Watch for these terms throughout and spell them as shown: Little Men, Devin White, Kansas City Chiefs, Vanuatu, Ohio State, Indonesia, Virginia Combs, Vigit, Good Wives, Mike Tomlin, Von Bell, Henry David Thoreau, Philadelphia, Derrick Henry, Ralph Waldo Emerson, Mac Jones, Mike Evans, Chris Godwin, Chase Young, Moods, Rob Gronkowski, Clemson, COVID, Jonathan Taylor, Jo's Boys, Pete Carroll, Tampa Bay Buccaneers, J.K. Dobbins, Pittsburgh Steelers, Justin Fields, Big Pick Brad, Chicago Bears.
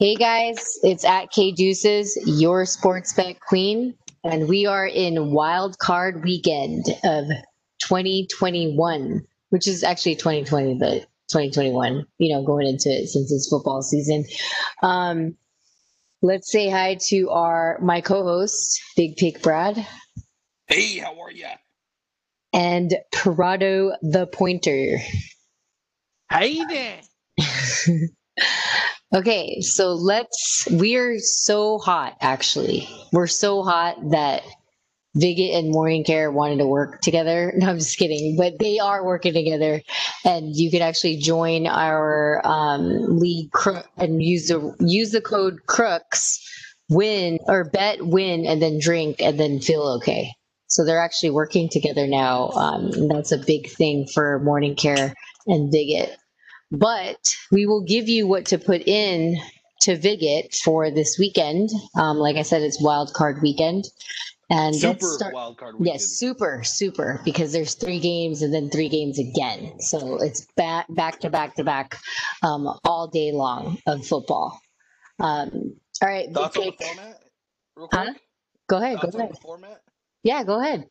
Hey guys, it's at K Deuces, your sports bet queen, and we are in wild card weekend of 2021, which is actually 2020, but 2021, you know, going into it since it's football season. Let's say hi to my co-host, Big Pick Brad. Hey, how are ya? And Parado the Pointer. Hey there. Okay, so we're so hot, actually. We're so hot that Vigit and Morning Care wanted to work together. No, I'm just kidding. But they are working together, and you can actually join our league and use the code Crooks, win, and then drink, and then feel okay. So they're actually working together now. And that's a big thing for Morning Care and Vigit. But we will give you what to put in to Vigit for this weekend. Like I said, it's wild card weekend. And super wild card weekend. Yes, super, because there's 3 games and then 3 games again. So it's back to back all day long of football. All right. Thoughts on the format? Real quick? Huh? Go ahead. The format? Yeah, go ahead.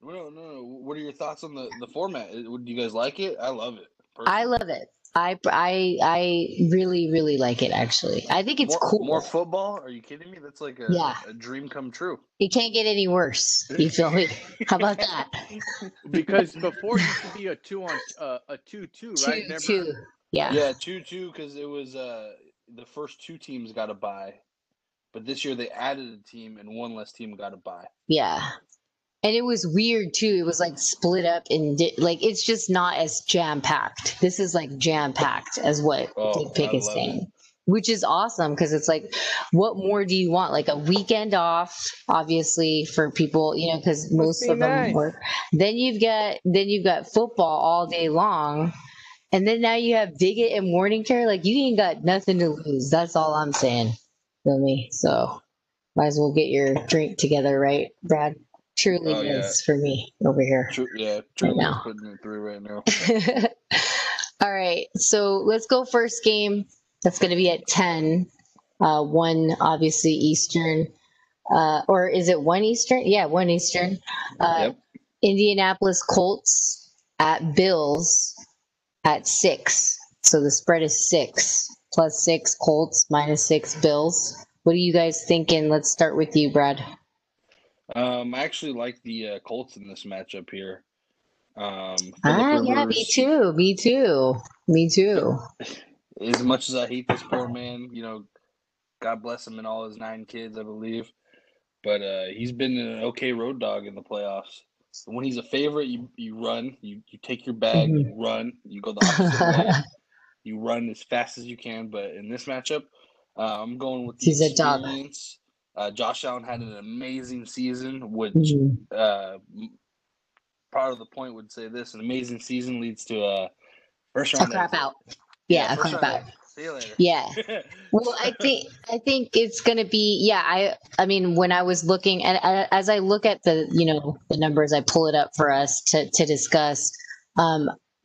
No. What are your thoughts on the format? Do you guys like it? I love it. Personally. I love it. I really, really like it, actually. I think it's cool. More football? Are you kidding me? That's like a dream come true. It can't get any worse. You feel me? How about that? Because before it used to be a 2-2, right? 2-2. Yeah. Yeah, 2-2 because it was the first 2 teams got a bye. But this year they added a team and one less team got a bye. Yeah. And it was weird too. It was like split up and it's just not as jam packed. This is like jam packed as what Big Pick is saying, which is awesome because it's like, what more do you want? Like a weekend off, obviously for people, you know, because most of them work. Then you've got football all day long, and then now you have Vigit and Morning Care. Like you ain't got nothing to lose. That's all I'm saying. Feel me? So might as well get your drink together, right, Brad? Truly is for me over here. Truly is putting it through right now. All right, so let's go first game. That's going to be at 10. 1, obviously, Eastern. Or is it 1 Eastern? Yeah, 1 Eastern. Yep. Indianapolis Colts at Bills at 6. So the spread is 6. Plus 6 Colts, minus 6 Bills. What are you guys thinking? Let's start with you, Brad. I actually like the Colts in this matchup here. Philip Rivers, yeah, me too. As much as I hate this poor man, you know, God bless him and all his 9 kids, I believe. But he's been an okay road dog in the playoffs. So when he's a favorite, you run, you take your bag, you run, you go the opposite way. You run as fast as you can. But in this matchup, I'm going with the experience. Josh Allen had an amazing season, which part of the point would say this: an amazing season leads to a first round. A crap out. Yeah, a crap out. See you later. Yeah. Well, I think it's gonna be. Yeah, I mean, when I was looking, and as I look at the numbers, I pull it up for us to discuss.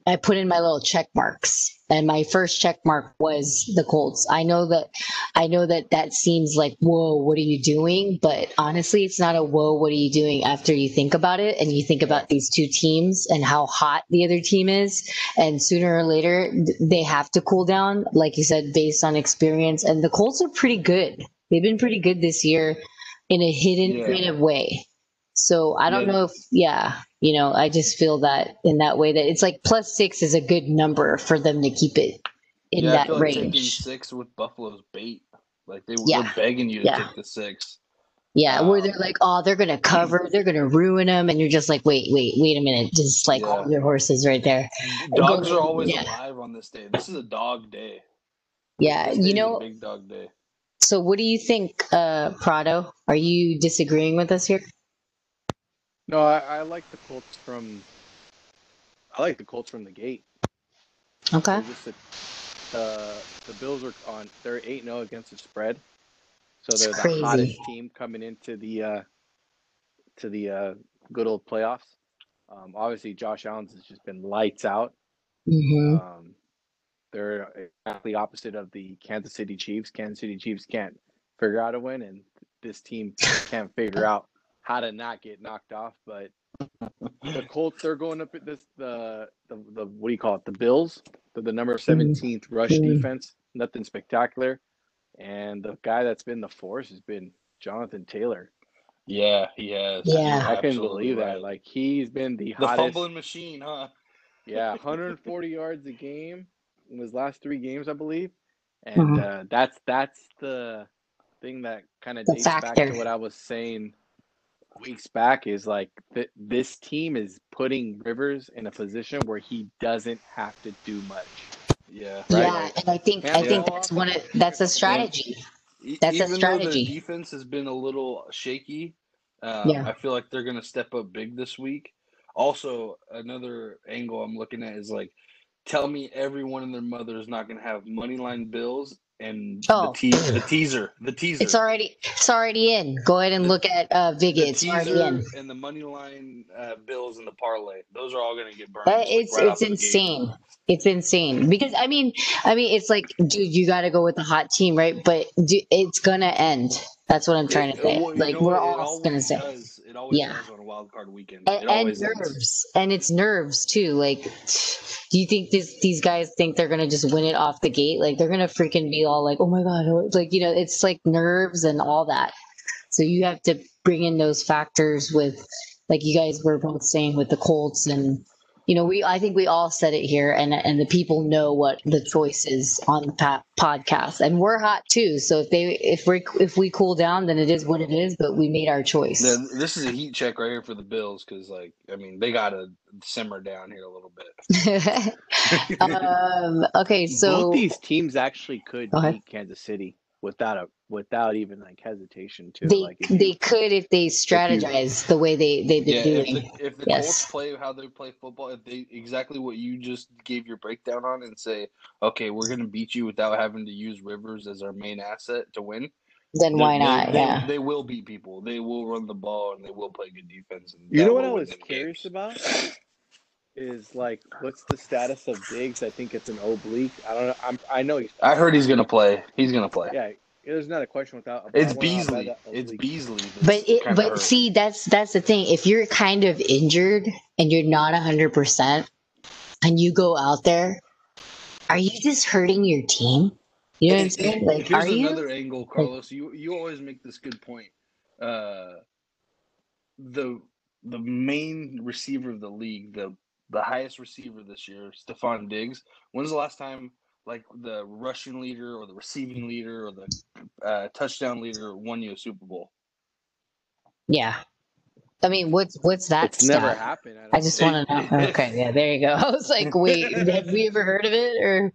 I put in my little check marks, and my first check mark was the Colts. I know that seems like, whoa, what are you doing? But honestly, it's not a whoa, what are you doing after you think about it and you think about these 2 teams and how hot the other team is. And sooner or later, they have to cool down, like you said, based on experience. And the Colts are pretty good. They've been pretty good this year in a hidden kind of way. So I don't know if, I just feel that in that way that it's like plus 6 is a good number for them to keep it in that range. Like taking 6 with Buffalo's bait. Like they were begging you to take the 6. Yeah, where they're like, oh, they're going to cover. They're going to ruin them. And you're just like, wait a minute. Just like all your horses right there. Dogs are always alive on this day. This is a dog day. Yeah, you know. Big dog day. So what do you think, Prado? Are you disagreeing with us here? No, I like the Colts from the gate. Okay. The Bills are they're 8-0 against the spread, so they're the hottest team coming into the good old playoffs. Obviously, Josh Allen has just been lights out. Mm-hmm. They're exactly opposite of the Kansas City Chiefs. Kansas City Chiefs can't figure out how to win, and this team can't figure out how to not get knocked off. But the Colts, they're going up at this the what do you call it? The Bills. They're the number 17th rush defense. Nothing spectacular. And the guy that's been the force has been Jonathan Taylor. Yeah, he has. Yeah. I couldn't believe that. Like, he's been the hottest. The fumbling machine, huh? Yeah, 140 yards a game in his last three games, I believe. And that's the thing that kind of dates back to what I was saying weeks back is, like, this team is putting Rivers in a position where he doesn't have to do much. Yeah. Right? Yeah, and I think that's one of that's a strategy. That's a strategy. The defense has been a little shaky. I feel like they're going to step up big this week. Also, another angle I'm looking at is, like, tell me everyone and their mother is not going to have Moneyline Bills and the teaser. It's already in. Go ahead and look at Vigit. It's already in. And the Moneyline Bills and the parlay. Those are all going to get burned. It's insane. It's insane because I mean, it's like, dude, you got to go with the hot team, right? But it's gonna end. That's what I'm trying to say. Well, like, we're all gonna say, it always does on a wild card weekend. And nerves, and it's nerves too. Like, do you think these guys think they're gonna just win it off the gate? Like, they're gonna freaking be all like, oh my god, like, you know, it's like nerves and all that. So you have to bring in those factors with, like, you guys were both saying with the Colts and. You know, I think we all said it here, and the people know what the choice is on the podcast, and we're hot too. So if we cool down, then it is what it is. But we made our choice. Now, this is a heat check right here for the Bills because, like, I mean, they gotta simmer down here a little bit. Okay, so both these teams actually could beat Kansas City without even, like, hesitation too. They could if they strategize the way they've been doing. If the Colts play how they play football, if they exactly what you just gave your breakdown on and say, okay, we're going to beat you without having to use Rivers as our main asset to win. Then why not? They will beat people. They will run the ball and they will play good defense. And you know what I was curious about? Is, like, what's the status of Diggs? I think it's an oblique. I don't know. I heard he's going to play. He's going to play. Yeah. There's not a question without. It's Beasley. It's Beasley. But see, that's the thing. If you're kind of injured and you're not 100%, and you go out there, are you just hurting your team? You know what I'm saying? Like, here's another angle, Carlos. You always make this good point. The main receiver of the league, the highest receiver this year, Stephon Diggs. When's the last time? Like, the rushing leader or the receiving leader or the touchdown leader won you a Super Bowl. Yeah. I mean, what's that? It's stat? Never happened. I just want to know. Okay, yeah, there you go. I was like, wait, have we ever heard of it? Or,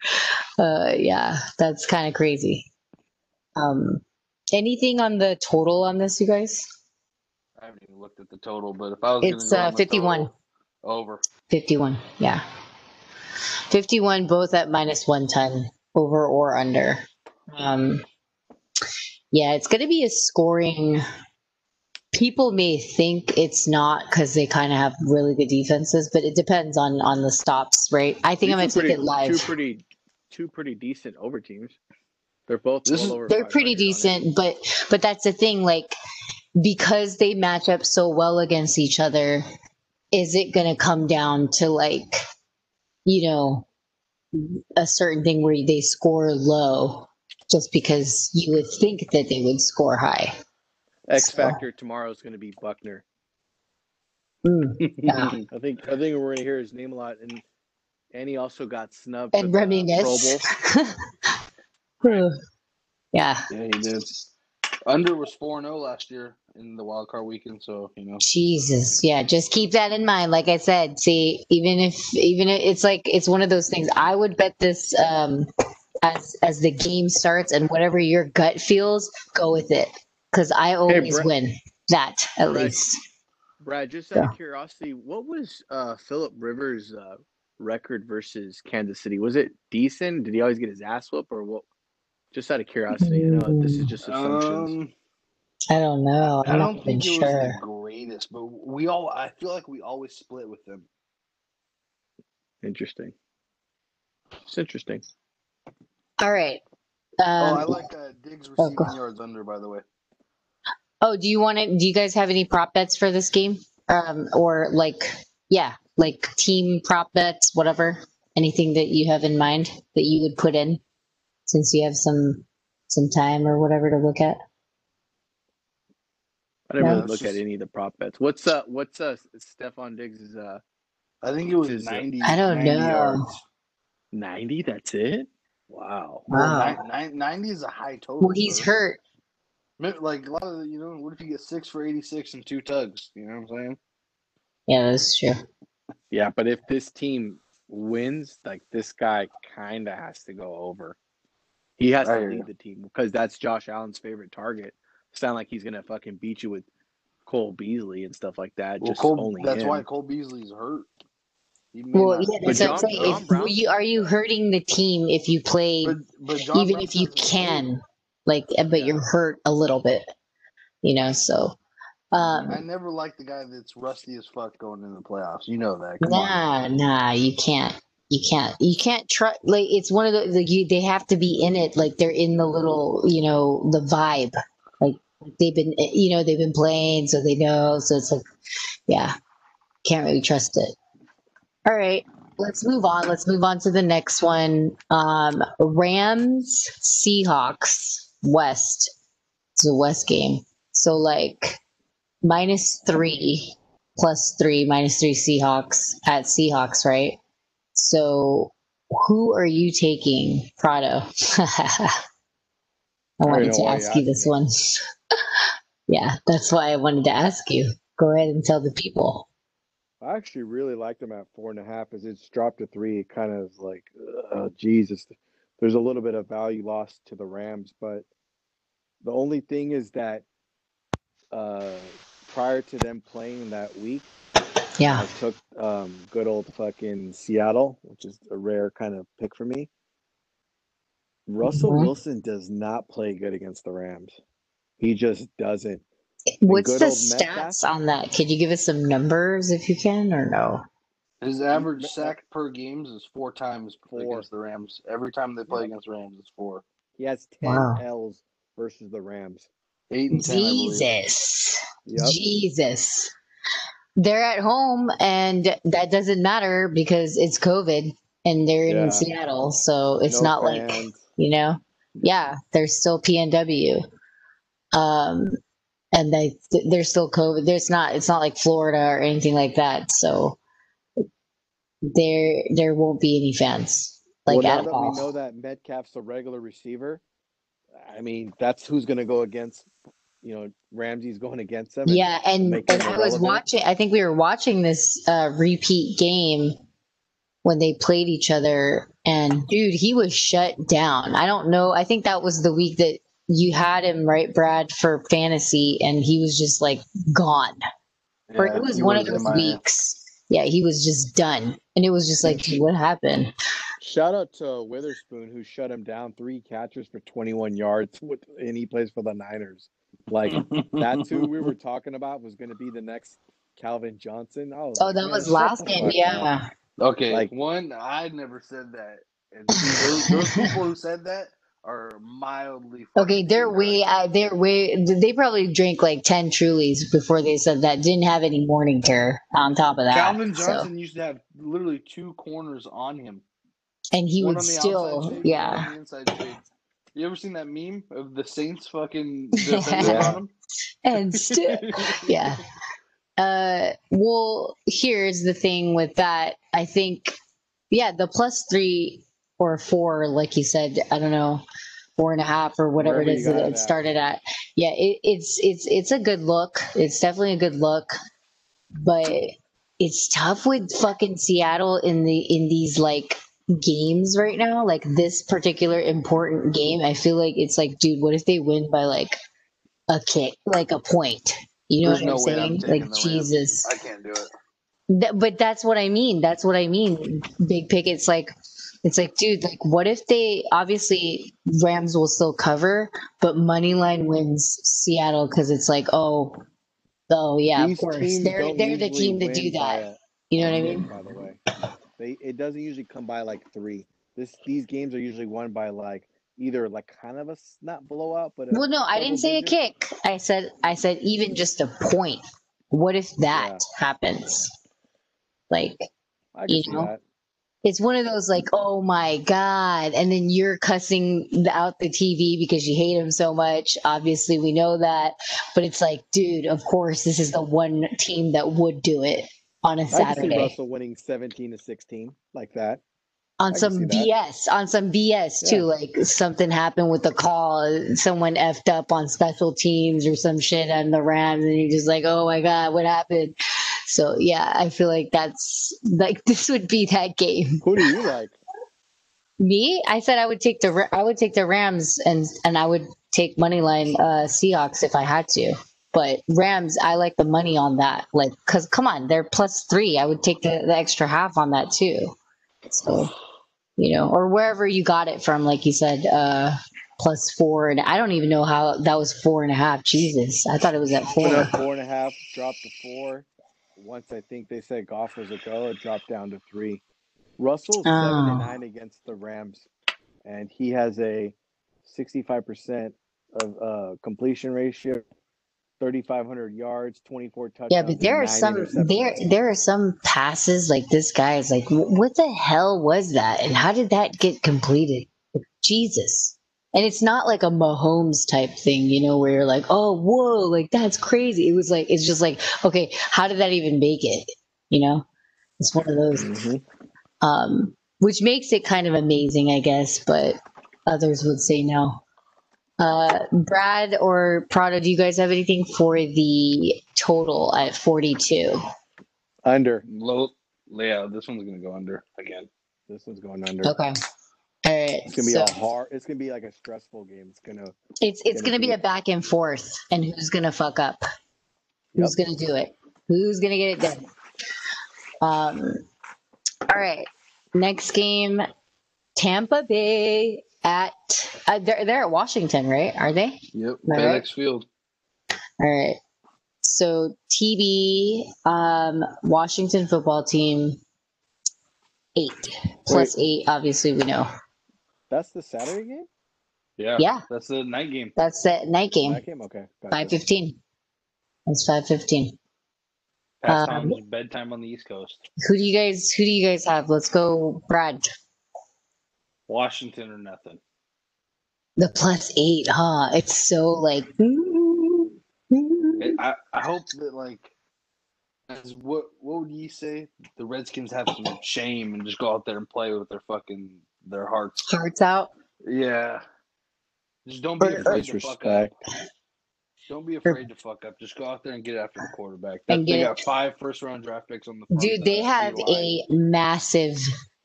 yeah, that's kind of crazy. Anything on the total on this, you guys? I haven't even looked at the total, but if I was going to go on the 51. Total, over. 51, yeah. 51, both at -110, over or under. Yeah, it's going to be a scoring. People may think it's not because they kind of have really good defenses, but it depends on the stops, right? I think I'm going to take it live. Two pretty decent over teams. They're both. They're pretty decent, but that's the thing. Like, because they match up so well against each other, is it going to come down to, like, you know, a certain thing where they score low just because you would think that they would score high. X factor tomorrow is going to be Buckner. Yeah. I think we're going to hear his name a lot. And he also got snubbed. And Reminisce. Yeah, he did. Under was 4-0 last year in the wild card weekend, so, you know. Jesus, yeah, just keep that in mind. Like I said, see, even if it's like it's one of those things. I would bet this as the game starts, and whatever your gut feels, go with it, because I always win that at least. Brad, just out of curiosity, what was Philip Rivers' record versus Kansas City? Was it decent? Did he always get his ass whooped, or what? Just out of curiosity, you know, this is just assumptions. I don't know. I don't think he was the greatest, but I feel like we always split with them. Interesting. It's interesting. All right. I like Diggs receiving yards under, by the way. Oh, do you want to? Do you guys have any prop bets for this game? Or like team prop bets, whatever. Anything that you have in mind that you would put in, since you have some time or whatever to look at. I didn't really look at any of the prop bets. What's Stephon Diggs' I think it was 90. I don't know. Yards. 90? That's it? Wow. 90 is a high total. Well, he's hurt. Like a lot of what if you get 6 for 86 and 2 tugs? You know what I'm saying? Yeah, that's true. Yeah, but if this team wins, like this guy kind of has to go over. He has to lead the team because that's Josh Allen's favorite target. Sound like he's gonna fucking beat you with Cole Beasley and stuff like that. Well, that's why Cole Beasley's hurt. Are you hurting the team if you play, but even if you can, you're hurt a little bit, So I never liked the guy that's rusty as fuck going into the playoffs. You know that. Nah, you can't try. Like it's one of the they have to be in it. Like they're in the little, the vibe. They've been, they've been playing, so they know. So it's like, can't really trust it. All right, let's move on. Let's move on to the next one. Rams, Seahawks, West. It's a West game. So -3, +3, -3 Seahawks at Seahawks, right? So who are you taking, Prado? I wanted to ask you this one. Yeah, that's why I wanted to ask you. Go ahead and tell the people. I actually really liked them at 4.5. As it's dropped to 3, it kind of there's a little bit of value lost to the Rams. But the only thing is that prior to them playing that week, I took good old fucking Seattle, which is a rare kind of pick for me. Russell Wilson does not play good against the Rams. He just doesn't. What's the stats on that? Could you give us some numbers if you can, or no? His average sack per game is 4 times against the Rams. Every time they play against the Rams, it's 4. He has 10 L's versus the Rams. 8 and 10. Jesus. Yep. Jesus. They're at home, and that doesn't matter because it's COVID, and they're in Seattle, so it's not fans. They're still PNW. And they're still COVID. It's not like Florida or anything like that. So there won't be any fans at all. We know that Metcalf's a regular receiver. I mean, that's who's going to go against. Ramsey's going against them. And I was watching. I think we were watching this repeat game when they played each other. And dude, he was shut down. I don't know. I think that was the week that. You had him, right, Brad, for fantasy, and he was just gone. Yeah, or it was one of those weeks. Yeah, he was just done. And it was just dude, what happened? Shout out to Witherspoon, who shut him down 3 catches for 21 yards, and he plays for the Niners. That's who we were talking about was going to be the next Calvin Johnson. That was last game, yeah. Okay, I never said that. And those people who said that, are mildly they probably drank 10 Trulies before they said that. Didn't have any morning care on top of that. Calvin Johnson used to have literally 2 corners on him, and he would still inside shade. You ever seen that meme of the Saints fucking bottom? And still well, here's the thing with that. I think the +3 or 4, like you said, I don't know, 4.5 or whatever it is that it started at. Yeah, it's a good look. It's definitely a good look, but it's tough with fucking Seattle in these games right now. Like this particular important game, I feel like it's dude, what if they win by a kick, a point? You know what I'm saying? Jesus, I can't do it. But that's what I mean. Big Pick. It's dude, what if they obviously Rams will still cover, but Moneyline wins Seattle because it's of course. They're the team to do that. You know what I mean? By the way, it doesn't usually come by 3. these games are usually won by like either like kind of a not blowout, but well, no, I didn't say a kick. I said even just a point. What if that happens? Like, you know, it's one of those like, oh my God. And then you're cussing out the TV because you hate him so much. Obviously, we know that. But it's like, dude, of course, this is the one team that would do it on a Saturday. I can see Russell winning 17-16 like that. On some BS too. Like something happened with the call. Someone effed up on special teams or some shit on the Rams. And you're just like, oh my God, what happened? So, yeah, I feel like that's like this would be that game. Who do you like? Me? I said I would take the Rams and I would take moneyline Seahawks if I had to. But Rams, I like the money on that. Like, because come on, they're +3. I would take the extra half on that too. So, you know, or wherever you got it from, like you said, +4, and I don't even know how that was 4.5. Jesus, I thought it was at 4. 4.5, dropped to 4. Once I think they said Goff was a go, it dropped down to 3. Russell's 7-9 against the Rams, and he has a 65% of completion ratio, 3,500 yards, 24 touchdowns. Yeah, but there are some passes like this guy is like, what the hell was that? And how did that get completed? Jesus. And it's not like a Mahomes type thing, you know, where you're like, oh, whoa, like that's crazy. It was like, it's just like, okay, how did that even make it? You know, it's one of those, which makes it kind of amazing, I guess, but others would say no. Brad or Prado, do you guys have anything for the total at 42? Under. Low, yeah, this one's going to go under again. This one's going under. Okay. All right. It's gonna be it's gonna be like a stressful game. It's gonna be a back and forth, and who's gonna fuck up? Who's gonna do it? Who's gonna get it done? All right. Next game, Tampa Bay at they're at Washington, right? Are they? Yep. FedEx Field. All right. So TB, Washington Football Team, 8 + 8. Obviously, we know. That's the Saturday game? Yeah. That's the night game. Night game, okay. Gotcha. 5:15. It's 5:15. Past time is bedtime on the East Coast. Who do you guys have? Let's go, Brad. Washington or nothing. The +8, huh? It's so like. I hope that like. What would you say? The Redskins have some shame and just go out there and play with their fucking. Their hearts out. Yeah, just don't be afraid to fuck up. Don't be afraid to fuck up. Just go out there and get after the quarterback. They got 5 first-round draft picks on the front. Dude, they have a massive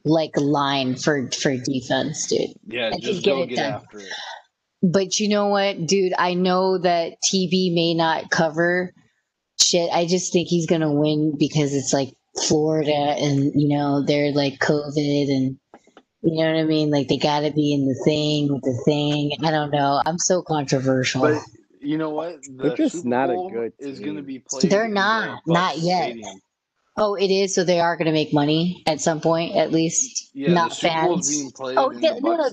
like line for defense, dude. Yeah, just go get after it. But you know what, dude? I know that TB may not cover shit. I just think he's gonna win because it's like Florida, and you know they're like COVID and. You know what I mean? Like, they got to be in the thing with the thing. I don't know. I'm so controversial. But you know what? They're just not a good team. Is going to be played. They're not yet. Stadium. Oh, it is? So they are going to make money at some point, at least? Yeah, not fans. Being played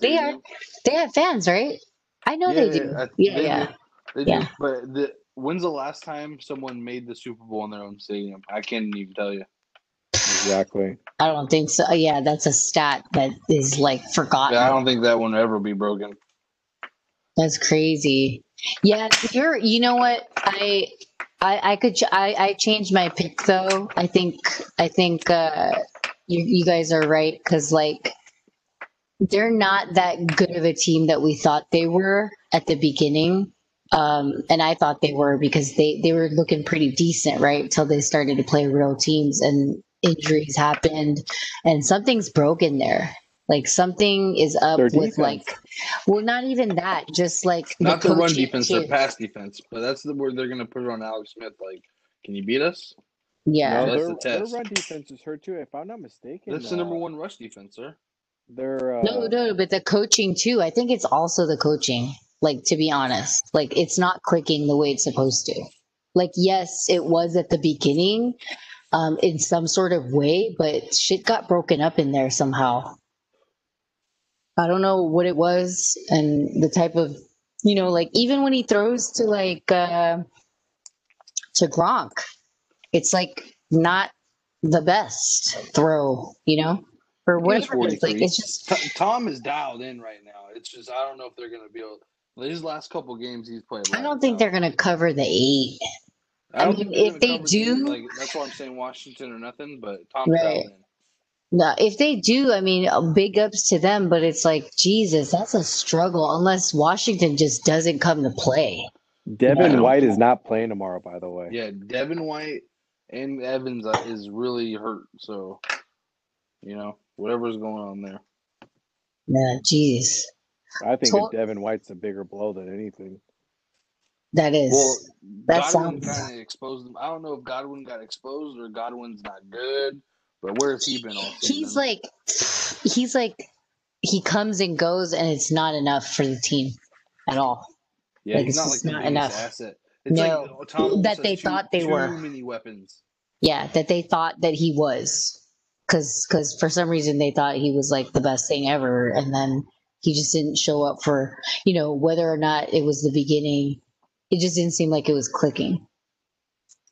they are. They have fans, right? I know they do. They do. But when's the last time someone made the Super Bowl in their own stadium? I can't even tell you. Exactly. I don't think so. Yeah, that's a stat that is like forgotten. Yeah, I don't think that one will ever be broken. That's crazy. Yeah, you know what? I changed my pick though. I think you guys are right, because like they're not that good of a team that we thought they were at the beginning. And I thought they were because they were looking pretty decent, right? Until they started to play real teams and injuries happened and something's broken there. Like something is up with defense. Like, well, not even that, just like not the run defense, the pass defense, but that's the word they're going to put on Alex Smith. Like, can you beat us? Yeah. No, that's the test. Their run defense is hurt too. If I'm not mistaken, that's the #1 rush defense, sir. No, but the coaching too. I think it's also the coaching. Like, to be honest, like it's not clicking the way it's supposed to. Like, yes, it was at the beginning in some sort of way, but shit got broken up in there somehow. I don't know what it was, and the type of, you know, like even when he throws to like to Gronk, it's like not the best throw, you know, or whatever. It's like it's just Tom is dialed in right now. It's just I don't know if they're going to be able. His last couple games he's played. I don't think they're going to cover the 8. I mean, if they do, like, that's why I'm saying Washington or nothing. But Tom's dialed in. No, if they do, I mean, big ups to them, but it's like, Jesus, that's a struggle unless Washington just doesn't come to play. Devin White is not playing tomorrow, by the way. Yeah, Devin White and Evans is really hurt. So, you know, whatever's going on there. Yeah, jeez. I think that Devin White's a bigger blow than anything. That is. Well, Godwin kind of exposed them. I don't know if Godwin got exposed or Godwin's not good. But where has he been all season? He's like, he comes and goes, and it's not enough for the team at all. Yeah, like, it's not enough. Asset. It's no, like that they thought they were. Too many weapons. Yeah, that they thought that he was, because for some reason they thought he was like the best thing ever, and then he just didn't show up for, you know, whether or not it was the beginning. It just didn't seem like it was clicking.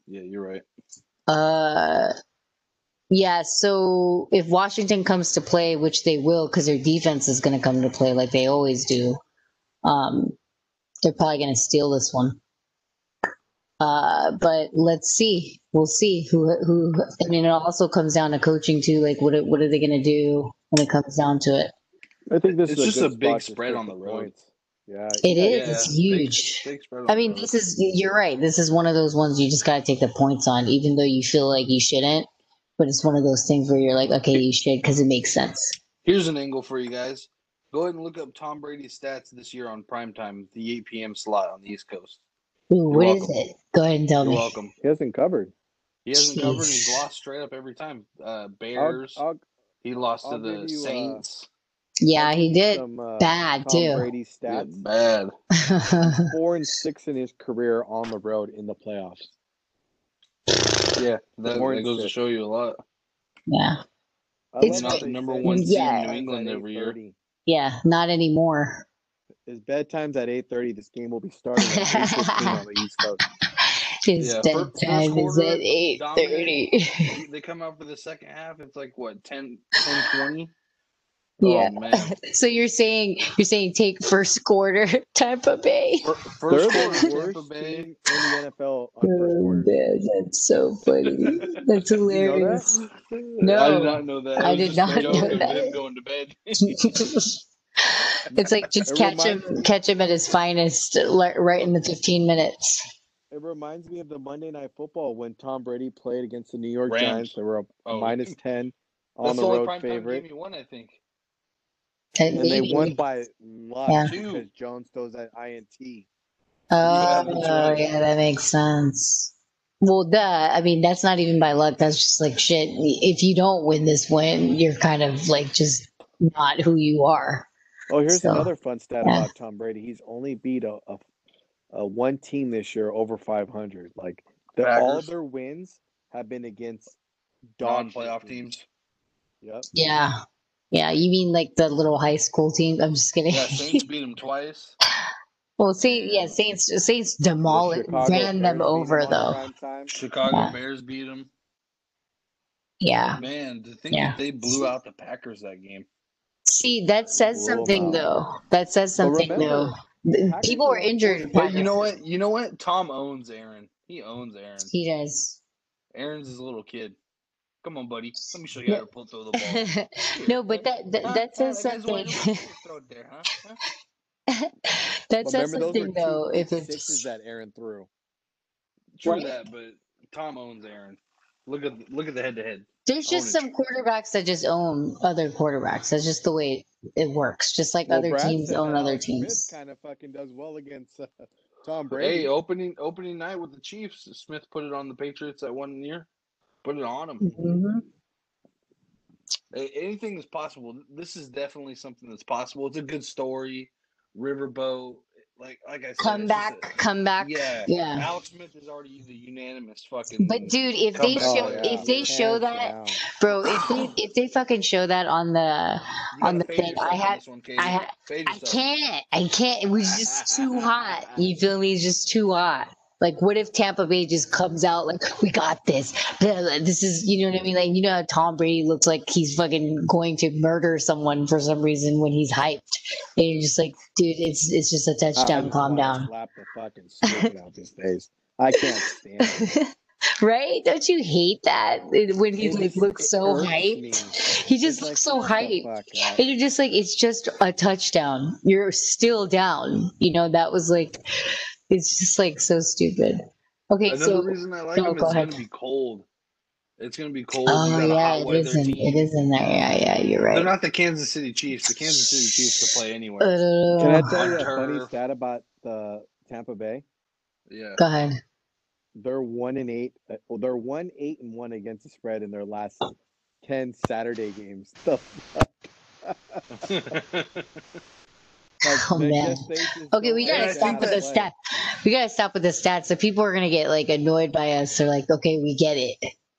Yeah, you're right. Yeah, so if Washington comes to play, which they will, because their defense is going to come to play like they always do, they're probably going to steal this one. But let's see. We'll see who. I mean, it also comes down to coaching too. Like, what are they going to do when it comes down to it? I think this is just a big spread on the road. Yeah, it is. Yeah, it's huge. Big I mean, this is. You're right. This is one of those ones you just got to take the points on, even though you feel like you shouldn't. But it's one of those things where you're like, okay, you should, because it makes sense. Here's an angle for you guys. Go ahead and look up Tom Brady's stats this year on primetime, the 8 p.m. slot on the East Coast. Ooh, what is it? Go ahead and tell me. You're welcome. He hasn't covered. He hasn't covered. He's lost straight up every time. Bears. He lost to the Saints. Yeah, he did. Bad, too. Tom Brady's stats. Bad. 4-6 in his career on the road in the playoffs. Yeah, that goes to show you a lot. Yeah. It's not the number one team in New England every year. Yeah, not anymore. His bedtime's at 8:30. This game will be starting at 8:15 on the East Coast. His bedtime is at 8:30. They come out for the second half. It's like, what, 10:20? Yeah. Oh, man. So you're saying take first quarter Tampa Bay. First quarter Tampa Bay in the NFL. Man, that's so funny. That's hilarious. You know that? No, I did not know that. I did not know that. Him going to bed. It's like just catch him at his finest, right in the 15 minutes. It reminds me of the Monday Night Football when Tom Brady played against the New York Giants. They were a -10 on the road favorite. Game he won, I think. And they won by a lot because Jones throws that INT. Oh, yeah, that makes sense. Well, duh. I mean, that's not even by luck. That's just like shit. If you don't win this win, you're kind of like just not who you are. Oh, here's another fun stat about Tom Brady. He's only beat a one team this year over 500. Like, all their wins have been against non-playoff teams. Yep. Yeah. Yeah, you mean like the little high school team? I'm just kidding. Yeah, Saints beat them twice. Well, Saints demolished, ran them over though. Chicago Bears beat them. Yeah. Man, to think that they blew out the Packers that game. See, that says something though. That says something though. People were injured. But you know what? Tom owns Aaron. He owns Aaron. He does. Aaron's his little kid. Come on, buddy. Let me show you how to throw the ball. No, but that says something. That says something, though. If it's sixes that Aaron threw. True that, but Tom owns Aaron. Look at the head-to-head. There's just some quarterbacks that just own other quarterbacks. That's just the way it works. Just like other teams own other teams. Smith kind of fucking does well against Tom Brady. Hey, opening night with the Chiefs, Smith put it on the Patriots that one year. Put it on him. Mm-hmm. Anything is possible. This is definitely something that's possible. It's a good story. Riverboat. Like I said, come back. Yeah. Alex Smith is already the unanimous fucking. But dude, if they fucking show that on the thing, I can't. It was just too hot. You feel me? It's just too hot. Like, what if Tampa Bay just comes out like, we got this. This is, you know what I mean? Like, you know how Tom Brady looks like he's fucking going to murder someone for some reason when he's hyped. And you're just like, dude, it's just a touchdown. Calm down. Slap the fucking shit out these days. I can't stand it. Right? Don't you hate that when he like looks so hyped? He just looks so hyped, and you're just like, it's just a touchdown. You're still down. You know, that was like. It's just like so stupid. Okay, another reason I like him is going to be cold. It's going to be cold. Oh yeah, it is in there. Yeah, you're right. They're not the Kansas City Chiefs. The Kansas City Chiefs can play anywhere. Can I tell you a funny stat about the Tampa Bay? Yeah. Go ahead. They're 1-8. Well, they're 1-8-1 against the spread in their last 10 Saturday games. The fuck. Like, oh man! Okay, We gotta stop with the stats. So people are gonna get like annoyed by us. They're like, "Okay, we get it."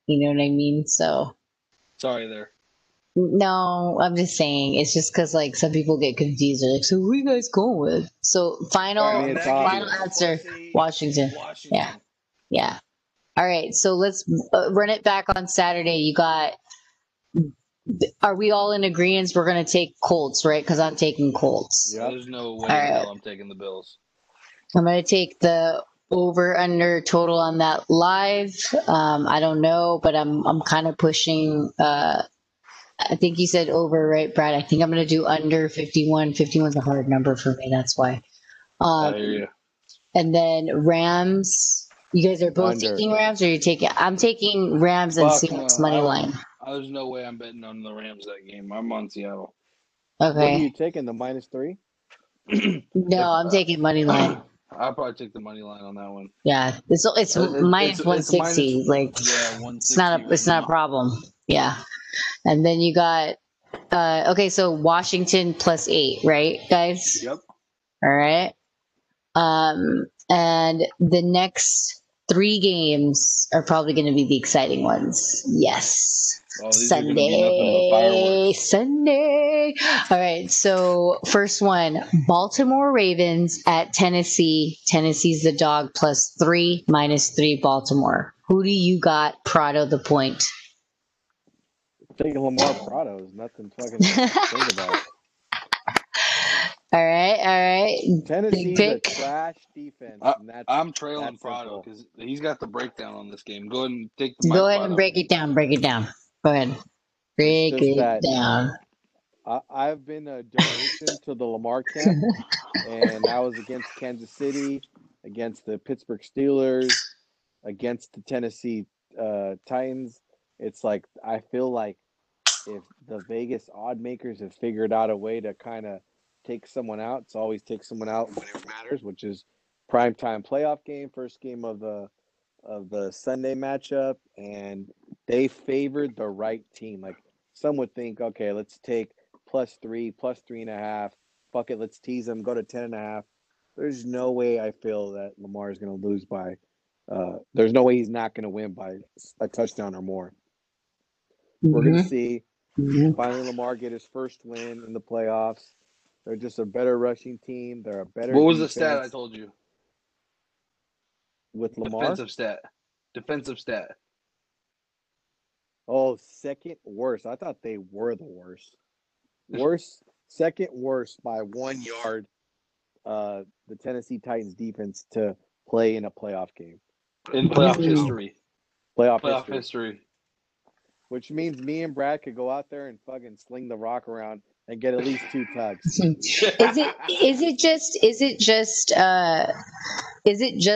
You know what I mean? So sorry there. No, I'm just saying it's just because like some people get confused. They're like, "So who are you guys going with?" So final answer: Washington. Yeah. All right, so let's run it back on Saturday. You got. Are we all in agreement we're going to take Colts, right? Because I'm taking Colts. Yeah, there's no way I'm taking the Bills. I'm going to take the over-under total on that live. I don't know, but I'm kind of pushing. I think you said over, right, Brad? I think I'm going to do under 51. 51's a hard number for me. That's why. I hear you. And then Rams. You guys are both taking Rams, or you taking? I'm taking Rams and Seahawks money line. There's no way I'm betting on the Rams that game. I'm on Seattle. Okay. What are you taking, the -3? No, I'm taking money line. I'll probably take the money line on that one. Yeah, it's -160. Like, yeah, 160. It's not a problem. Yeah, and then you got okay. So Washington +8, right, guys? Yep. All right. And the next 3 games are probably going to be the exciting ones. Yes. Oh, Sunday. All right. So first one, Baltimore Ravens at Tennessee. Tennessee's the dog +3, -3 Baltimore. Who do you got? Prado the point. Taking Lamar Prado is nothing fucking to think about. All right. Tennessee's a trash defense. I'm trailing Prado because he's got the breakdown on this game. Go ahead and take the mic. Go ahead and break it down. Go ahead. Break it down. I've been a donation to the Lamar camp, and I was against Kansas City, against the Pittsburgh Steelers, against the Tennessee Titans. It's like I feel like if the Vegas odd makers have figured out a way to kind of take someone out, it's always take someone out when it matters, which is primetime playoff game, first game of the Sunday matchup, and they favored the right team. Like some would think, okay, let's take +3, +3.5. Fuck it, let's tease them, go to 10.5. There's no way I feel that Lamar is going to lose by. There's no way he's not going to win by a touchdown or more. Mm-hmm. We're going to see finally Lamar get his first win in the playoffs. They're just a better rushing team. They're a better. What was the stat I told you? With Lamar? Defensive stat. Oh, second worst. I thought they were the worst. Second worst by 1 yard. The Tennessee Titans defense to play in a playoff game. In playoff history. Playoff history. Which means me and Brad could go out there and fucking sling the rock around and get at least 2 tugs. Is it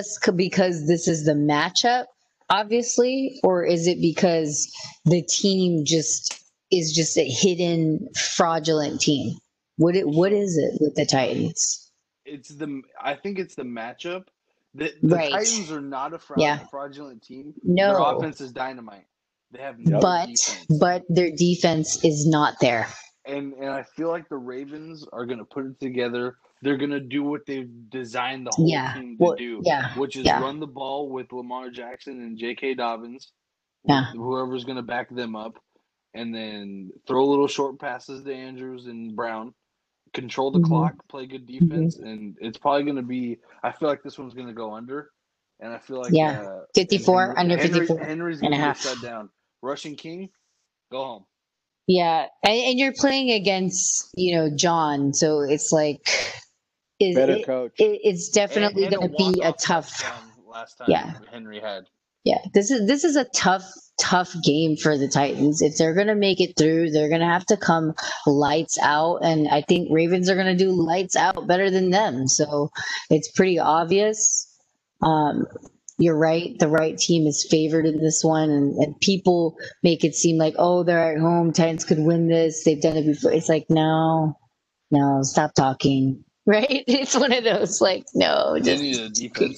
just because this is the matchup, obviously, or is it because the team is a hidden fraudulent team? What is it with the Titans? I think it's the matchup. The right. Titans are not a fraudulent team. No, their offense is dynamite. They have no defense. But their defense is not there. And I feel like the Ravens are going to put it together. They're going to do what they've designed the whole team to do, which is run the ball with Lamar Jackson and J.K. Dobbins, whoever's going to back them up, and then throw little short passes to Andrews and Brown, control the clock, play good defense, and it's probably going to be – I feel like this one's going to go under, and I feel like – 54, under 54 Henry's going to get shut down. Rushing King, go home. Yeah, and you're playing against, you know, John, so it's like it's definitely going to be a tough last time Henry had. Yeah, this is a tough game for the Titans. If they're going to make it through, they're going to have to come lights out, and I think Ravens are going to do lights out better than them. So it's pretty obvious. You're right. The right team is favored in this one, and people make it seem like, oh, they're at home. Titans could win this. They've done it before. It's like, no, stop talking. Right? It's one of those like, no, just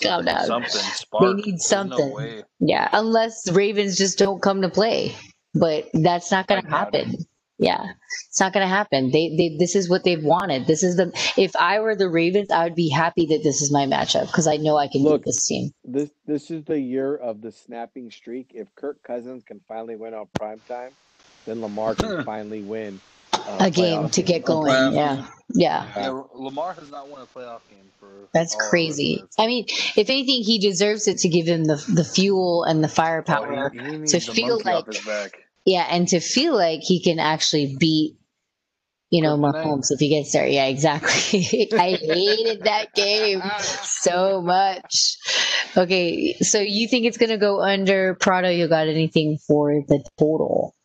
calm down. They need something. No unless the Ravens just don't come to play, but that's not going to happen. It's not going to happen. They this is what they've wanted. This is if I were the Ravens, I would be happy that this is my matchup because I know I can beat this team. This is the year of the snapping streak. If Kirk Cousins can finally win on primetime, then Lamar can finally win a game to get going. Lamar has not won a playoff game for that's crazy. I mean, if anything, he deserves it to give him the fuel and the firepower to feel like. Yeah, and to feel like he can actually beat, you know, Mahomes if he gets there. Yeah, exactly. I hated that game so much. Okay, so you think it's going to go under. Prado, you got anything for the total?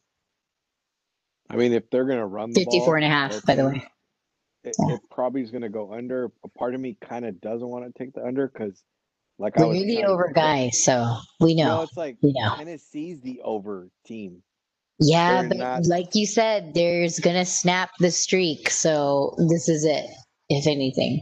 I mean, if they're going to run the 54 ball, and a half, by the way. It probably is going to go under. A part of me kind of doesn't want to take the under because – like well, you're the over guy, so we know. No, it's like Tennessee's the over team. Yeah, they're but like you said, there's going to snap the streak, so this is it, if anything.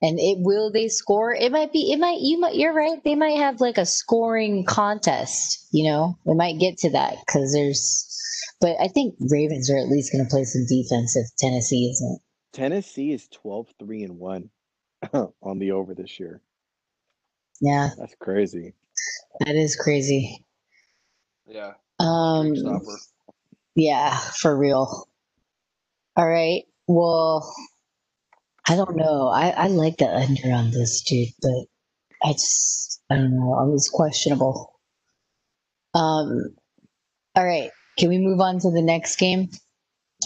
And will they score? You're right. They might have like a scoring contest, you know? They might get to that because but I think Ravens are at least going to play some defense if Tennessee isn't. Tennessee is 12-3-1 on the over this year. Yeah, that's crazy. That is crazy. Yeah. Yeah, for real. All right. Well, I don't know. I like the under on this, dude, but I don't know. I was questionable. All right. Can we move on to the next game?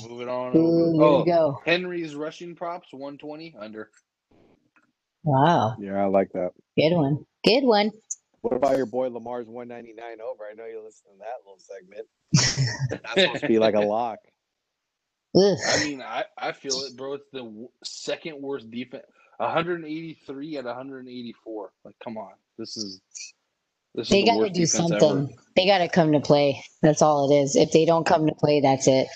Move it on. There we go. Henry's rushing props 120 under. Wow. Yeah, I like that. Good one. What about your boy Lamar's 199 over? I know you listen to that little segment. That's supposed to be like a lock. Ugh. I mean, I feel it, bro. It's the second worst defense. 183 at 184. Like, come on. This is they got to do something. Ever. They got to come to play. That's all it is. If they don't come to play, that's it.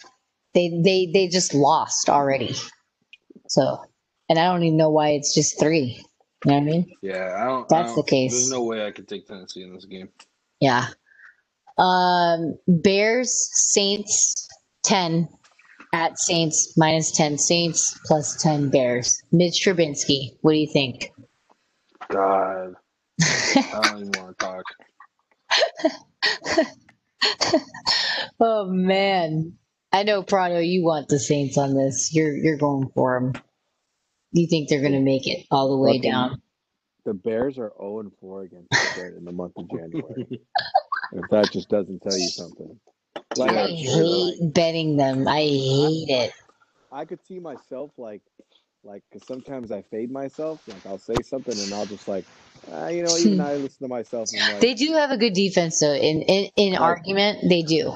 They just lost already. So. And I don't even know why it's just 3. You know what I mean? Yeah, the case. There's no way I could take Tennessee in this game. Yeah. Bears, Saints, 10 at Saints, minus 10 Saints, plus 10 Bears. Mitch Trubisky, what do you think? God. I don't even want to talk. Oh, man. I know, Prado, you want the Saints on this. You're going for them. You think they're going to make it all the way down? The Bears are 0-4 against the Bears in the month of January. If that just doesn't tell you something. Like, I hate betting them. I hate it. I could see myself like because sometimes I fade myself. Like I'll say something and I'll just like, you know, even I listen to myself. And like, they do have a good defense though. In argument, they do.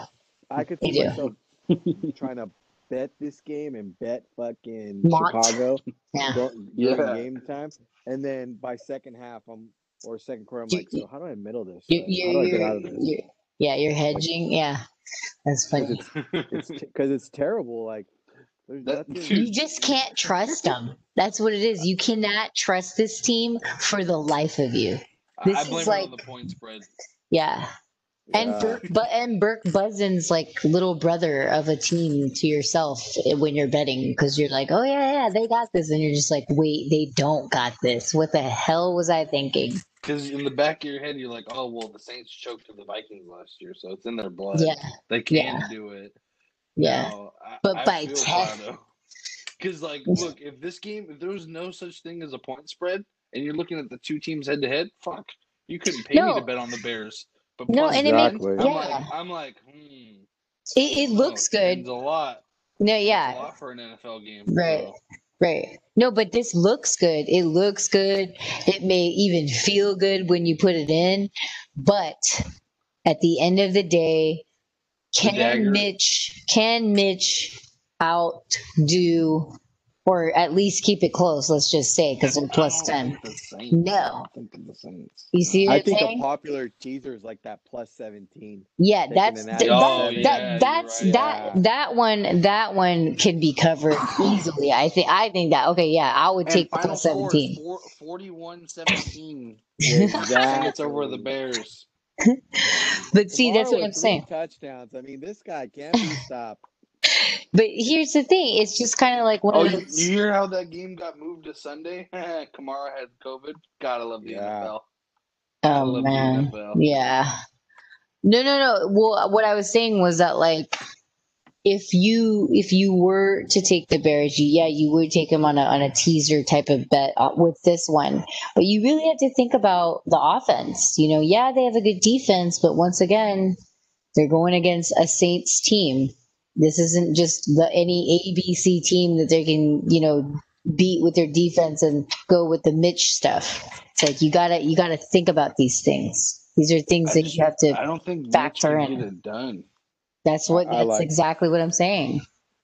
I could see myself trying to bet this game and bet fucking Chicago during game time, and then by second half second quarter, I'm like, so how do I middle this? How do I get out of this? You're hedging. Yeah, that's funny. Because it's terrible. Like, you just can't trust them. That's what it is. You cannot trust this team for the life of you. I blame it on the point spread. Yeah. And Burke Buzzin's like little brother of a team to yourself when you're betting, because you're like, oh yeah, they got this, and you're just like, wait, they don't got this. What the hell was I thinking? Because in the back of your head, you're like, oh well, the Saints choked to the Vikings last year, so it's in their blood. Yeah, they can do it. Yeah, now, but by 10. Because like, look, if this game, if there was no such thing as a point spread, and you're looking at the two teams head to head, fuck, you couldn't pay me to bet on the Bears. But no, and it makes, It looks good. It's a lot. No, yeah. It's a lot for an NFL game. Right, right. No, but this looks good. It looks good. It may even feel good when you put it in. But at the end of the day, can Mitch outdo or at least keep it close, let's just say, because they're plus 10. No. You see what I'm saying? I think a popular teaser is like that plus 17. Yeah, that one can be covered easily. I think that, okay, yeah, I would take the plus 17. 41-17. It's over the Bears. But see, tomorrow, that's what I'm saying. Touchdowns. I mean, this guy can't be stopped. But here's the thing. It's just kind of like one of those... You hear how that game got moved to Sunday? Kamara had COVID. Gotta love the NFL. Oh, man. NFL. Yeah. No. Well, what I was saying was that, like, if you were to take the Bears, you would take them on a teaser type of bet with this one. But you really have to think about the offense. You know, yeah, they have a good defense, but once again, they're going against a Saints team. This isn't just any ABC team that they can, you know, beat with their defense and go with the Mitch stuff. It's like you gotta think about these things. These are things that you have to. I don't think factor Mitch can get it done. That's exactly what I'm saying.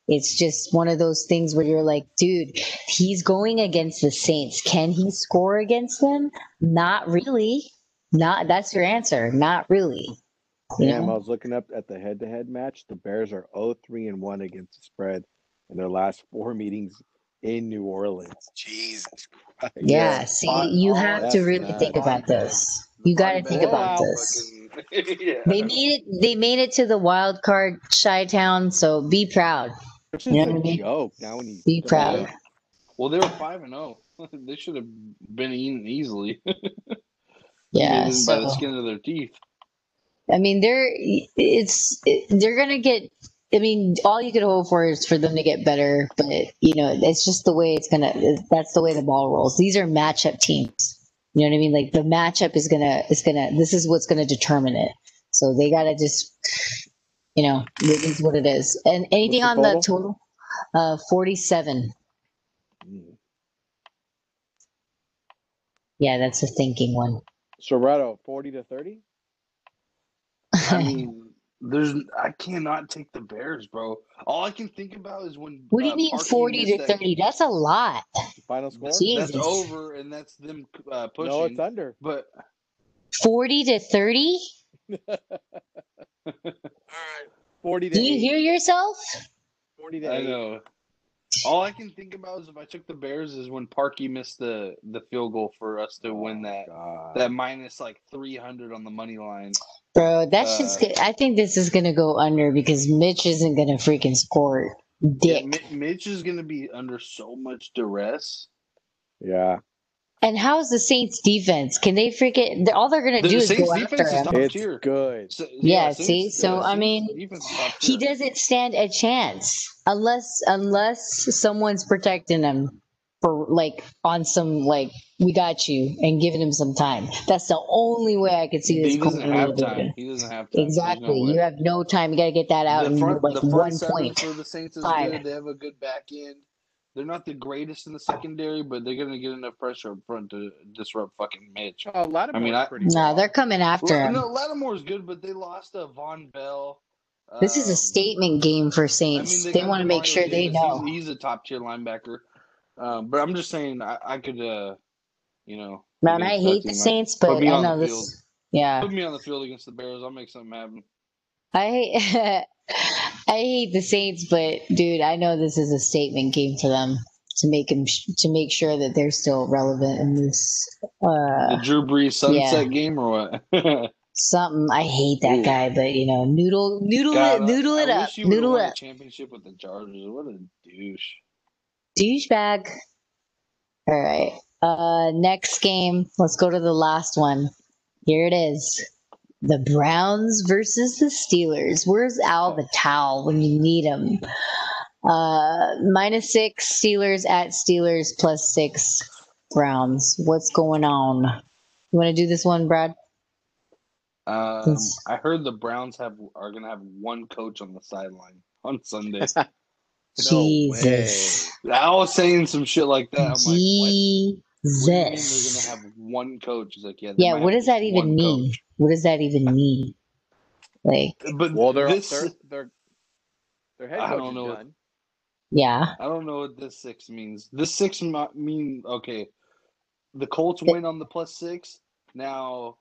It's just one of those things where you're like, dude, he's going against the Saints. Can he score against them? Not really. That's your answer. Not really. Yeah, I was looking up at the head-to-head match. The Bears are 0-3-1 against the spread in their last four meetings in New Orleans. Jesus Christ. Yeah, you have to really think about this. You got to think about this. They made it to the wild card Chi-Town, so be proud. You know what I mean? Now be proud. Well, they were 5-0. They should have been eaten easily. Yeah, by the skin of their teeth. I mean, they're going to get, I mean, all you could hope for is for them to get better, but you know, it's just the way that's the way the ball rolls. These are matchup teams. You know what I mean? Like the matchup this is what's going to determine it. So they got to just, you know, it is what it is. And anything on the total? 47. Yeah, that's the thinking one. Serrato, 40-30? I mean, I cannot take the Bears, bro. All I can think about is when. What do you mean 40-30? That's a lot. Final score. Jesus. That's over, and that's them pushing. No, it's under. But 40-30. All right, 40. Do you hear yourself? 40-8. I know. All I can think about is if I took the Bears is when Parkey missed the field goal for us to win that that minus like 300 on the money line. Bro, that's just good. I think this is gonna go under because Mitch isn't gonna freaking score. Dick. Yeah, Mitch is gonna be under so much duress. Yeah. And how's the Saints defense? Can they freaking? All they're gonna do is Saints go after him. It's good. So, yeah. See, so I mean, he doesn't stand a chance unless someone's protecting him for like on some like we got you and giving him some time. That's the only way I could see this. He doesn't have time. He doesn't have time. Exactly. No, you have no time. You gotta get that out in like the 1 point. For the Saints is good. They have a good back end. They're not the greatest in the secondary, but they're going to get enough pressure up front to disrupt fucking Mitch. Oh, they're coming after him. No, Lattimore's good, but they lost to Von Bell. This is a statement game for Saints. I mean, they want to make sure they know. He's a top-tier linebacker. But I'm just saying I could, you know. Man, I hate the Saints, but I know this. Yeah. Put me on the field against the Bears. I'll make something happen. I hate the Saints, but dude, I know this is a statement game for them to make sure that they're still relevant in this. The Drew Brees sunset game or what? something. I hate that guy, but you know, noodle it up. Noodle it up. Championship with the Chargers. What a douche. Douchebag. All right. Next game. Let's go to the last one. Here it is. The Browns versus the Steelers. Where's Al the towel when you need him? -6 Steelers at Steelers, +6 Browns. What's going on? You want to do this one, Brad? I heard the Browns are going to have one coach on the sideline on Sunday. Jesus. No way. I was saying some shit like that. I'm like, Jesus. They're going to have one coach. It's like, what does that even mean? Coach. What does that even mean? Like, but well, their head coach is done. Yeah. I don't know what this 6 means. This 6 mean, okay, the Colts win on the +6. Now,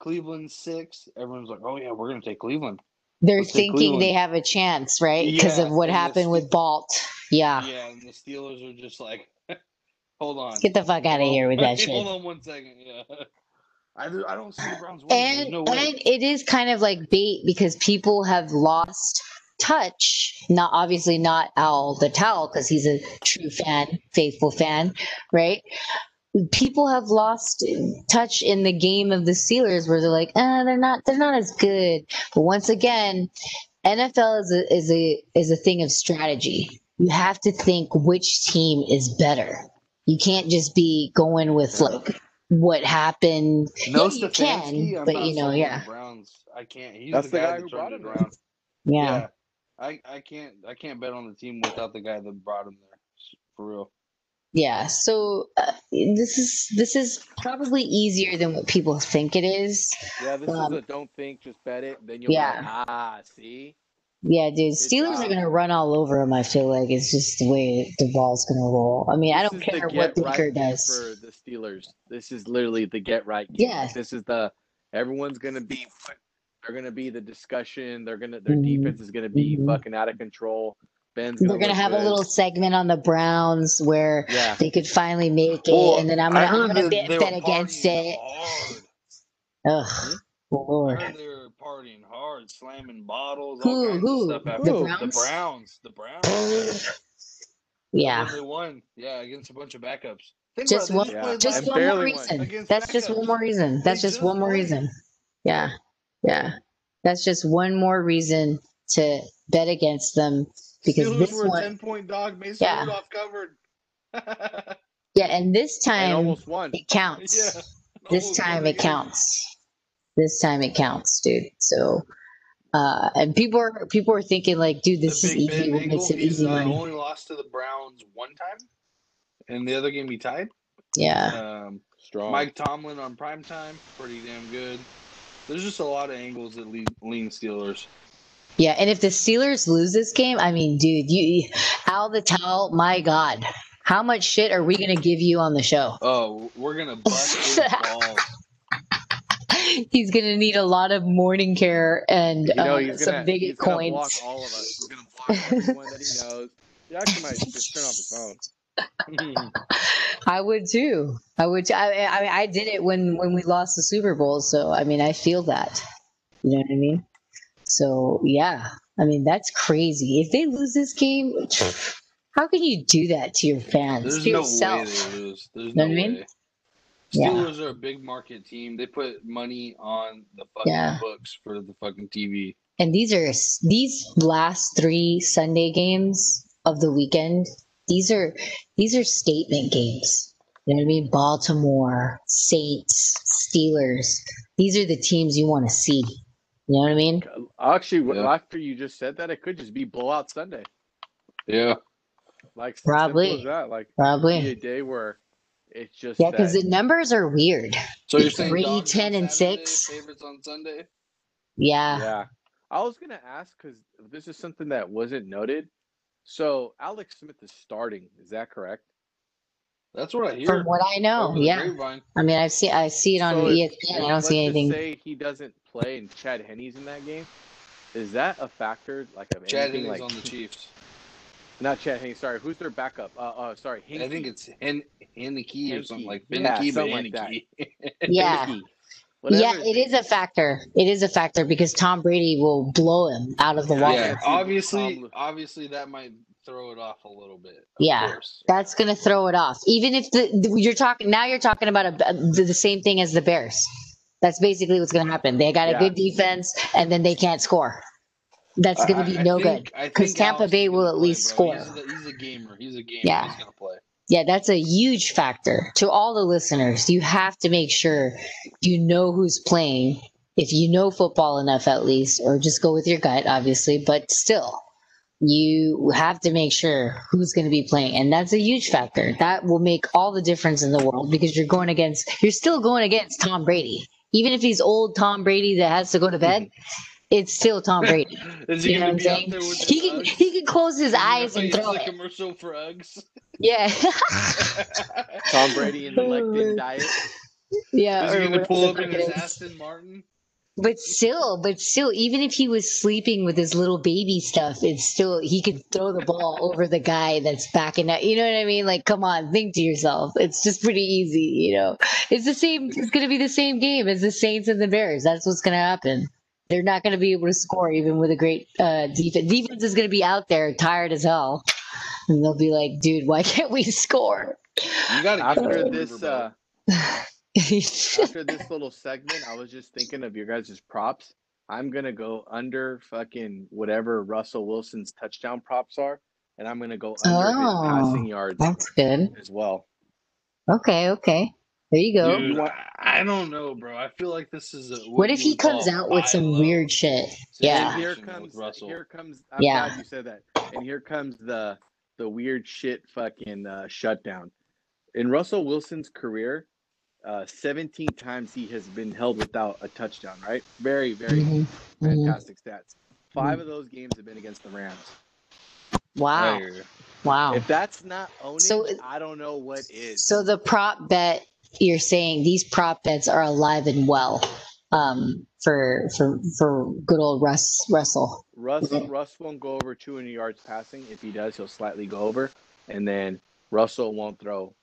Cleveland 6. Everyone's like, oh, yeah, we're going to take Cleveland. They're thinking they have a chance, right? Because of what happened with Balt. Yeah. Yeah, and the Steelers are just like, hold on. Get the fuck out of here with that shit. Hold on one second, yeah. I don't see the Browns winning. There's no way. And it is kind of like bait because people have lost touch, not Al the towel because he's a true fan, faithful fan, right? People have lost touch in the game of the Steelers where they're like, they're not as good. But once again, NFL is a thing of strategy. You have to think which team is better. You can't just be going with like what happened. No, you can, but you know, Browns, I can't. He's That's the guy who brought it around. Yeah. I can't bet on the team without the guy that brought him there, for real. Yeah, so this is probably easier than what people think it is. Yeah, this is a don't think, just bet it. Then you'll be like, see? Yeah, dude, Steelers are going to run all over him, I feel like. It's just the way the ball's going to roll. I mean, I don't care what Baker does. For the Steelers, this is literally the get right game. Yeah. This is everyone's going to be – they're going to be the discussion. Their defense is going to be fucking out of control. We're going to have a little segment on the Browns where they could finally make it, and then I'm going to bet against it. Hard. Ugh, Lord. They were partying hard, slamming bottles, all kinds of stuff. After The Browns. Yeah. They won, against a bunch of backups. That's just one more reason. Yeah, yeah. That's just one more reason to bet against them. Because Steelers were a 10-point dog. Mason Rudolph covered. And this time almost won. It counts. Yeah, this time it counts. This time it counts, dude. So, and people are thinking like, dude, this is easy. What makes it easy? Only lost to the Browns one time, and the other game he tied. Yeah. Strong. Mike Tomlin on primetime, pretty damn good. There's just a lot of angles that lean Steelers. Yeah, and if the Steelers lose this game, I mean, dude, Al the towel, my God. How much shit are we going to give you on the show? Oh, we're going to bust his balls. He's going to need a lot of morning care and some Vigit coins. He's going to block all of us. He's going to block everyone that he knows. He actually might just turn off his phone. I would too. I did it when we lost the Super Bowl, so, I mean, I feel that. You know what I mean? So, yeah, I mean, that's crazy. If they lose this game, how can you do that to your fans, to yourself? There's no way they lose. There's no way. Steelers are a big market team. They put money on the fucking books for the fucking TV. And these last 3 Sunday games of the weekend, these are statement games. You know what I mean? Baltimore, Saints, Steelers. These are the teams you want to see. You know what I mean? Actually, after you just said that, it could just be blowout Sunday. Yeah, like probably as that. Like probably a day where it's just because the numbers are weird. So you're saying 3, 10, and 6 favorites on Sunday? Yeah. Yeah. I was gonna ask because this is something that wasn't noted. So Alex Smith is starting. Is that correct? That's what I hear. From what I know, yeah. I mean, I see it on ESPN. I don't see anything. Say he doesn't play and Chad Henney's in that game. Is that a factor? Like Chad Henney's like, on the Chiefs. Not Chad Henney. Sorry, who's their backup? Henney. I think it's Henneke or something like that. Yeah. Whatever. Yeah, it is a factor. It is a factor because Tom Brady will blow him out of the water. Yeah, obviously that might throw it off a little bit. Yeah, course. That's going to throw it off. Even if you're talking about the same thing as the Bears. That's basically what's going to happen. They got a good defense, and then they can't score. That's going to be good because Tampa Bay will at least score. He's a gamer. Yeah. He's going to play. Yeah, that's a huge factor. To all the listeners, you have to make sure you know who's playing, if you know football enough at least, or just go with your gut, obviously. But still, you have to make sure who's going to be playing. And that's a huge factor. That will make all the difference in the world because you're still going against Tom Brady. Even if he's old Tom Brady that has to go to bed, it's still Tom Brady. You know what I'm saying? He can close his eyes and throw it. Commercial for Uggs. Yeah. Tom Brady and the lectin diet. Yeah. He's going to pull up in his Aston Martin. But still, even if he was sleeping with his little baby stuff, it's still, he could throw the ball over the guy that's backing up. You know what I mean? Like, come on, think to yourself. It's just pretty easy, you know. It's going to be the same game as the Saints and the Bears. That's what's going to happen. They're not going to be able to score even with a great defense. Defense is going to be out there tired as hell. And they'll be like, dude, why can't we score? You got to after this. After this little segment, I was just thinking of your guys' props. I'm going to go under fucking whatever Russell Wilson's touchdown props are, and I'm going to go under his passing yards. That's good. As well. Okay. There you go. Dude, I don't know, bro. I feel like this is what if he comes out with some weird shit? Yeah. Here comes Russell. I'm glad you said that. And here comes the weird shit fucking shutdown. In Russell Wilson's career, 17 times he has been held without a touchdown, right? Very, very fantastic stats. 5 of those games have been against the Rams. Wow. Wow. If that's not owning, I don't know what is. So the prop bet you're saying, these prop bets are alive and well for good old Russell. Russ won't go over 200 yards passing. If he does, he'll slightly go over. And then Russell won't throw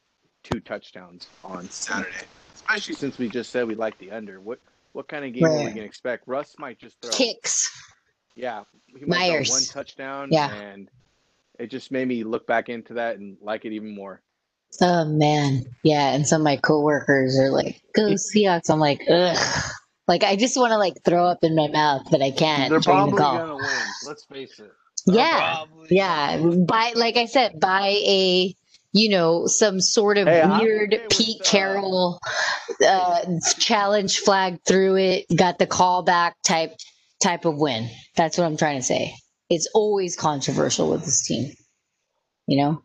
2 touchdowns on Saturday, especially since we just said we like the under. What kind of game are we gonna expect? Russ might just throw kicks. Yeah, he might throw 1 touchdown. Yeah, and it just made me look back into that and like it even more. Oh man, yeah. And some of my coworkers are like, "Go Seahawks!" I'm like, ugh. Like I just want to like throw up in my mouth, but I can't. They're probably gonna win. Let's face it. Yeah, yeah. By like I said, some sort of weird Pete Carroll challenge flag through it, got the call back type of win. That's what I'm trying to say. It's always controversial with this team, you know?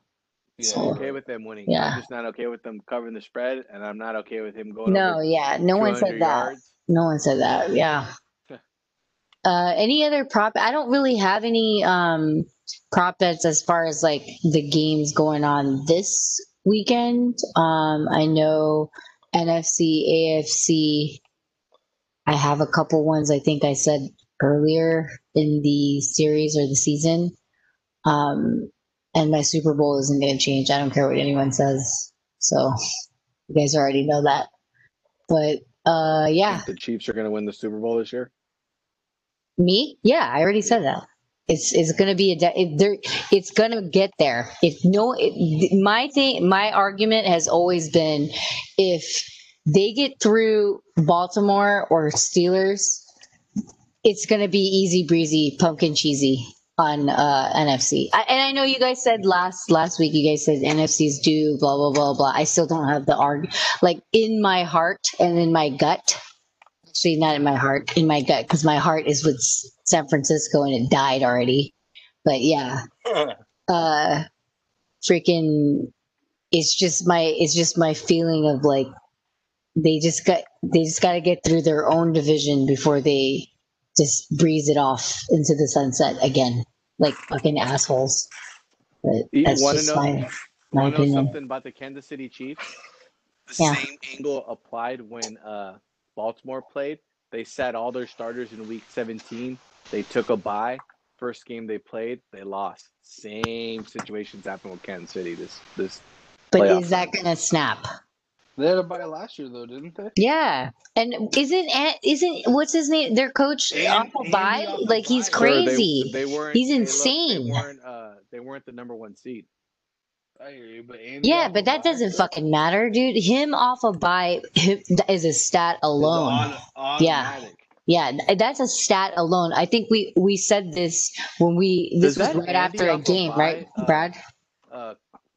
Yeah, so, I'm okay with them winning. Yeah. I'm just not okay with them covering the spread, and I'm not okay with him going over 200 yards. No one said that. No one said that, yeah. Any other prop? I don't really have any prop bets as far as like the games going on this weekend. I know NFC, AFC. I have a couple ones I think I said earlier in the series or the season. And my Super Bowl isn't going to change. I don't care what anyone says. So you guys already know that. But yeah. The Chiefs are going to win the Super Bowl this year? Me? Yeah, I already said that. It's going to be it's going to get there. My argument has always been, if they get through Baltimore or Steelers, it's going to be easy breezy, pumpkin cheesy on NFC. And I know you guys said last week, you guys said NFC's due, blah blah blah blah. I still don't have the argument. Like in my heart and in my gut. Actually, not in my heart, in my gut, because my heart is with San Francisco and it died already. But yeah, freaking, it's just my feeling of like they just got to get through their own division before they just breeze it off into the sunset again, like fucking assholes. But that's just my opinion. Know something about the Kansas City Chiefs? The same angle applied when Baltimore played. They sat all their starters in week 17. They took a bye. First game they played, they lost. Same situations happened with Kansas City this playoff. But is that going to snap? They had a bye last year, though, didn't they? Yeah, and isn't what's his name? Their coach off a bye, like he's crazy. They weren't. He's insane. They weren't the number one seed. I hear you, but Andy but that doesn't fucking matter, dude. Him off a bye is a stat alone. Yeah, that's a stat alone. I think we said this when this was right after a game, right, Brad?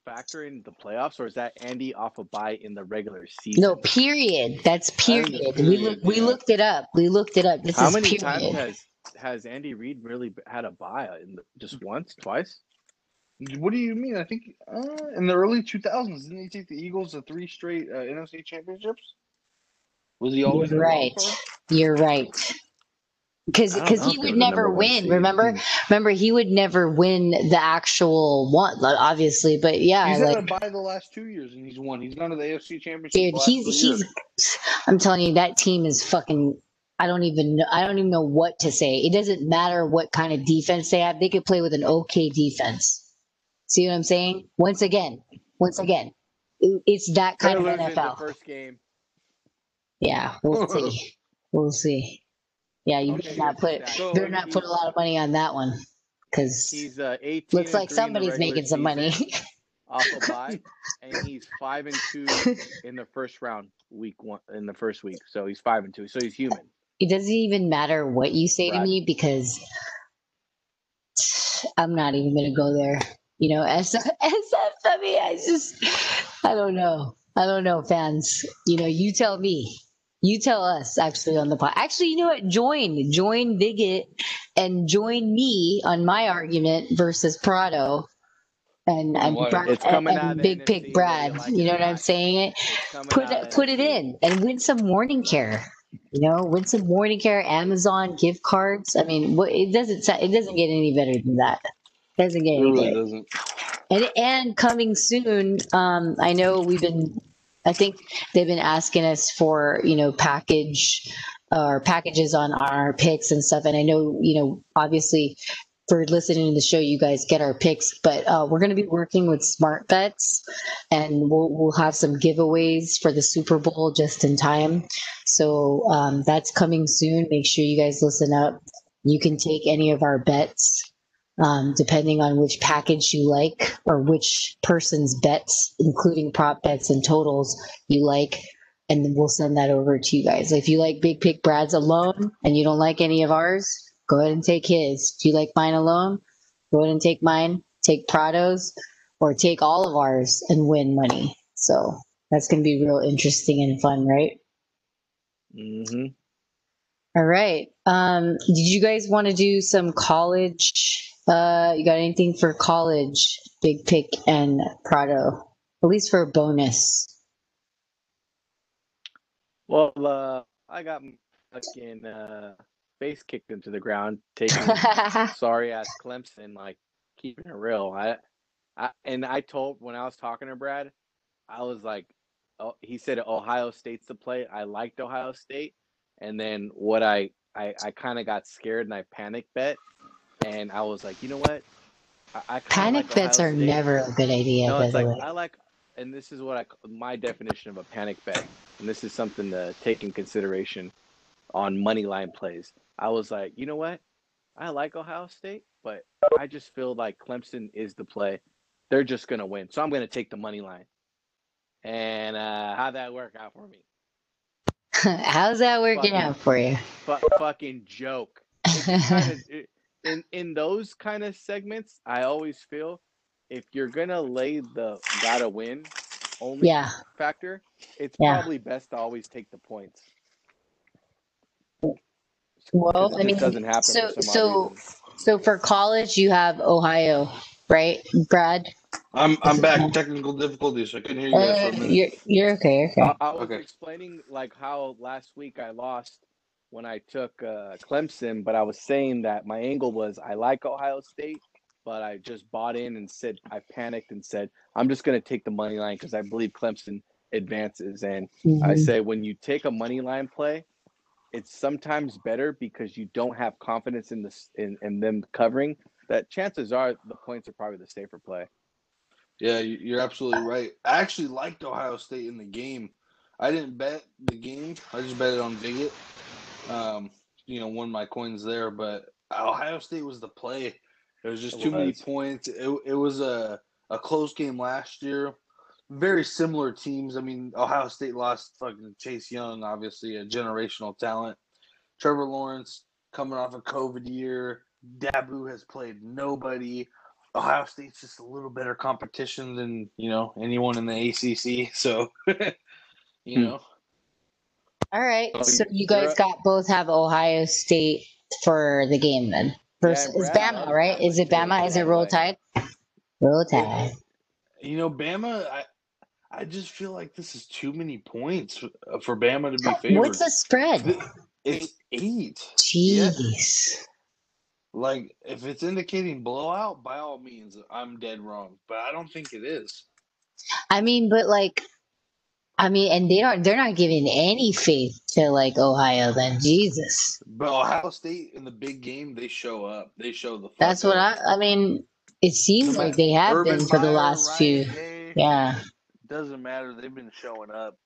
Factor in the playoffs, or is that Andy off a bye in the regular season? No, period. That's period. We looked it up. This How is many period. Times has Andy Reid really had a bye? Just once, twice? What do you mean? I think in the early 2000s, didn't he take the Eagles to three straight NFC championships? Was he always right? You're right. Because he would never win. Remember, he would never win the actual one, obviously. But yeah, he's had a bye the last 2 years, and he's won. He's gone to the AFC Championship. Dude, I'm telling you, that team is fucking. I don't even know what to say. It doesn't matter what kind of defense they have. They could play with an okay defense. See what I'm saying? Once again, it's that kind of NFL. First game. Yeah, we'll see. Yeah, you better not put a lot of money on that one, because looks like somebody's making some money off a bye, and he's 5-2 in the first round, in the first week. So he's 5-2. So he's human. It doesn't even matter what you say to me, because I'm not even going to go there. You know, SFW. I don't know, fans. You know, you tell me. You tell us, actually, on the pod. Actually, you know what? Join Vigit and join me on my argument versus Prado and Big Pick Brad. You know what I'm saying? Put it in and win some morning care. You know, win some morning care, Amazon gift cards. I mean, it doesn't get any better than that. It doesn't get any better. It really doesn't. And coming soon, I know I think they've been asking us for, you know, packages on our picks and stuff. And I know, you know, obviously for listening to the show, you guys get our picks, but we're going to be working with Smart Bets, and we'll have some giveaways for the Super Bowl just in time. So that's coming soon. Make sure you guys listen up. You can take any of our bets, depending on which package you like or which person's bets, including prop bets and totals, you like, and then we'll send that over to you guys. If you like Big Pick Brad's alone and you don't like any of ours, go ahead and take his. If you like mine alone, go ahead and take mine, take Prado's, or take all of ours and win money. So that's going to be real interesting and fun, right? Mm-hmm. All right. Did you guys want to do some college... you got anything for college, Big Pick and Prado, at least for a bonus? Well, I got my fucking face kicked into the ground, taking sorry ass Clemson, like keeping it real. I told, when I was talking to Brad, I was like, oh, he said Ohio State's the play. I liked Ohio State, and then what I kind of got scared and I panic bet. And I was like, you know what? I panic like bets are never a good idea. No, it's like, I like, and this is what my definition of a panic bet. And this is something to take in consideration on money line plays. I was like, you know what? I like Ohio State, but I just feel like Clemson is the play. They're just gonna win, so I'm gonna take the money line. And how'd that work out for me? How's that working out for you? Fucking joke. In those kind of segments, I always feel if you're gonna lay the gotta win only factor, it's probably best to always take the points. Well, I mean, doesn't happen. So for college, you have Ohio, right, Brad? I'm back. Technical difficulties. I couldn't hear you guys for a minute. You're okay. I was explaining like how last week I lost when I took Clemson, but I was saying that my angle was I like Ohio State, but I just bought in and said I panicked and said I'm just going to take the money line because I believe Clemson advances. And I say when you take a money line play, it's sometimes better because you don't have confidence in them covering. That chances are the points are probably the safer play. Yeah, you're absolutely right. I actually liked Ohio State in the game. I didn't bet the game. I just bet it on Vigit. Won my coins there. But Ohio State was the play. There was just too many points. It was a close game last year. Very similar teams. I mean, Ohio State lost fucking Chase Young, obviously, a generational talent. Trevor Lawrence coming off a COVID year. Dabu has played nobody. Ohio State's just a little better competition than, anyone in the ACC. So, All right. So you guys both have Ohio State for the game then. Versus Bama, right? Is it Bama? Is it Roll Tide? Roll Tide. Bama, I just feel like this is too many points for Bama to be favored. What's the spread? It's 8. Jeez. Yeah. Like, if it's indicating blowout, by all means, I'm dead wrong. But I don't think it is. And they're not giving any faith to, Ohio then. Jesus. But Ohio State in the big game, they show up. They show the – That's what I mean – it seems like they have Urban been for the last few. Yeah. Doesn't matter. They've been showing up.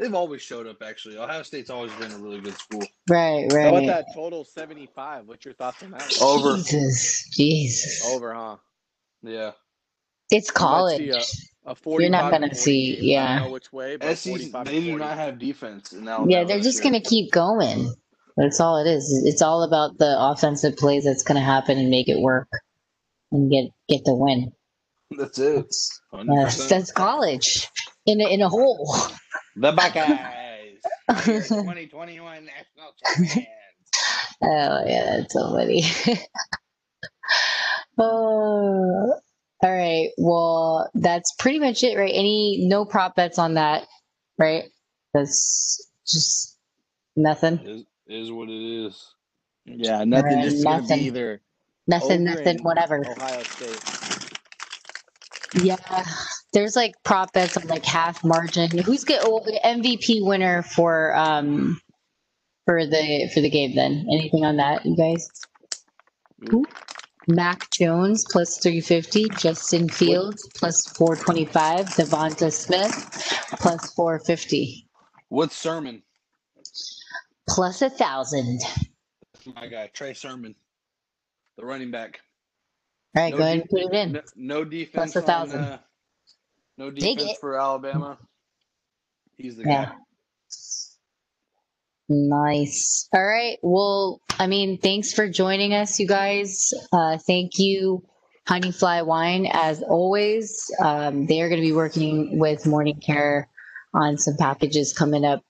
They've always showed up, actually. Ohio State's always been a really good school. Right. How about that total 75? What's your thoughts on that? Over. Jesus. Over, huh? Yeah. It's college. You're not going to see, I don't know which way, but they do not have defense in Alabama. Yeah, they're just going to keep going. That's all it is. It's all about the offensive plays that's going to happen and make it work. And get the win. That's it. That's college in a hole. The Buckeyes. 2021 national champions. Oh yeah, that's so funny. All right. Well, that's pretty much it, right? No prop bets on that, right? That's just nothing. It is what it is. Yeah, nothing. Just nothing. Gonna be either. Nothing, whatever. Ohio State. Yeah. There's prop bets on half margin. Who's the MVP winner for the game then? Anything on that, you guys? Ooh. Mac Jones +350, Justin Fields +425, Devonta Smith +450. What's Sermon? +1,000. That's my guy, Trey Sermon. The running back. All right, go ahead and put it in. No defense. +1,000. No defense for Alabama. He's the guy. Nice. All right. Well, thanks for joining us, you guys. Thank you, Honeyfly Wine, as always. They are going to be working with Morning Care on some packages coming up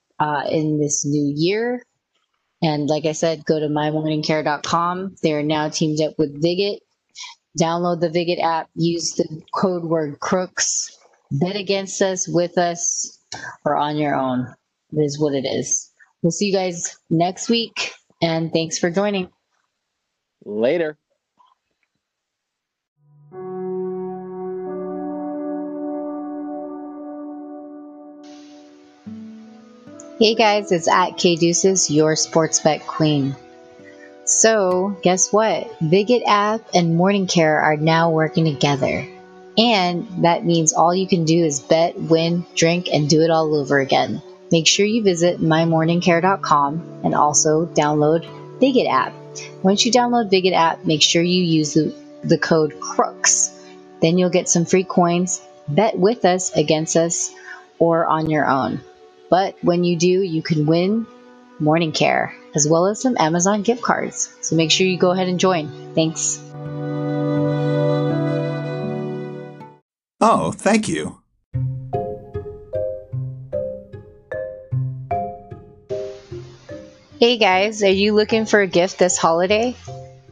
in this new year. And like I said, go to mymorningcare.com. They are now teamed up with Vigit. Download the Vigit app. Use the code word crooks. Bet against us, with us, or on your own. It is what it is. We'll see you guys next week. And thanks for joining. Later. Hey guys, it's at K Deuces, your sports bet queen. So, guess what? Vigit app and Morning Care are now working together. And that means all you can do is bet, win, drink, and do it all over again. Make sure you visit mymorningcare.com and also download Vigit app. Once you download Vigit app, make sure you use the code CROOKS. Then you'll get some free coins, bet with us, against us, or on your own. But when you do, you can win Morning Care, as well as some Amazon gift cards. So make sure you go ahead and join. Thanks. Oh, thank you. Hey guys, are you looking for a gift this holiday?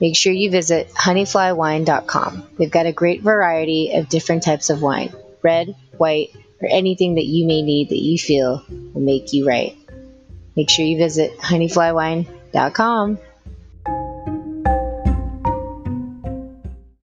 Make sure you visit honeyflywine.com. They've got a great variety of different types of wine. Red, white, or anything that you may need that you feel will make you right. Make sure you visit honeyflywine.com.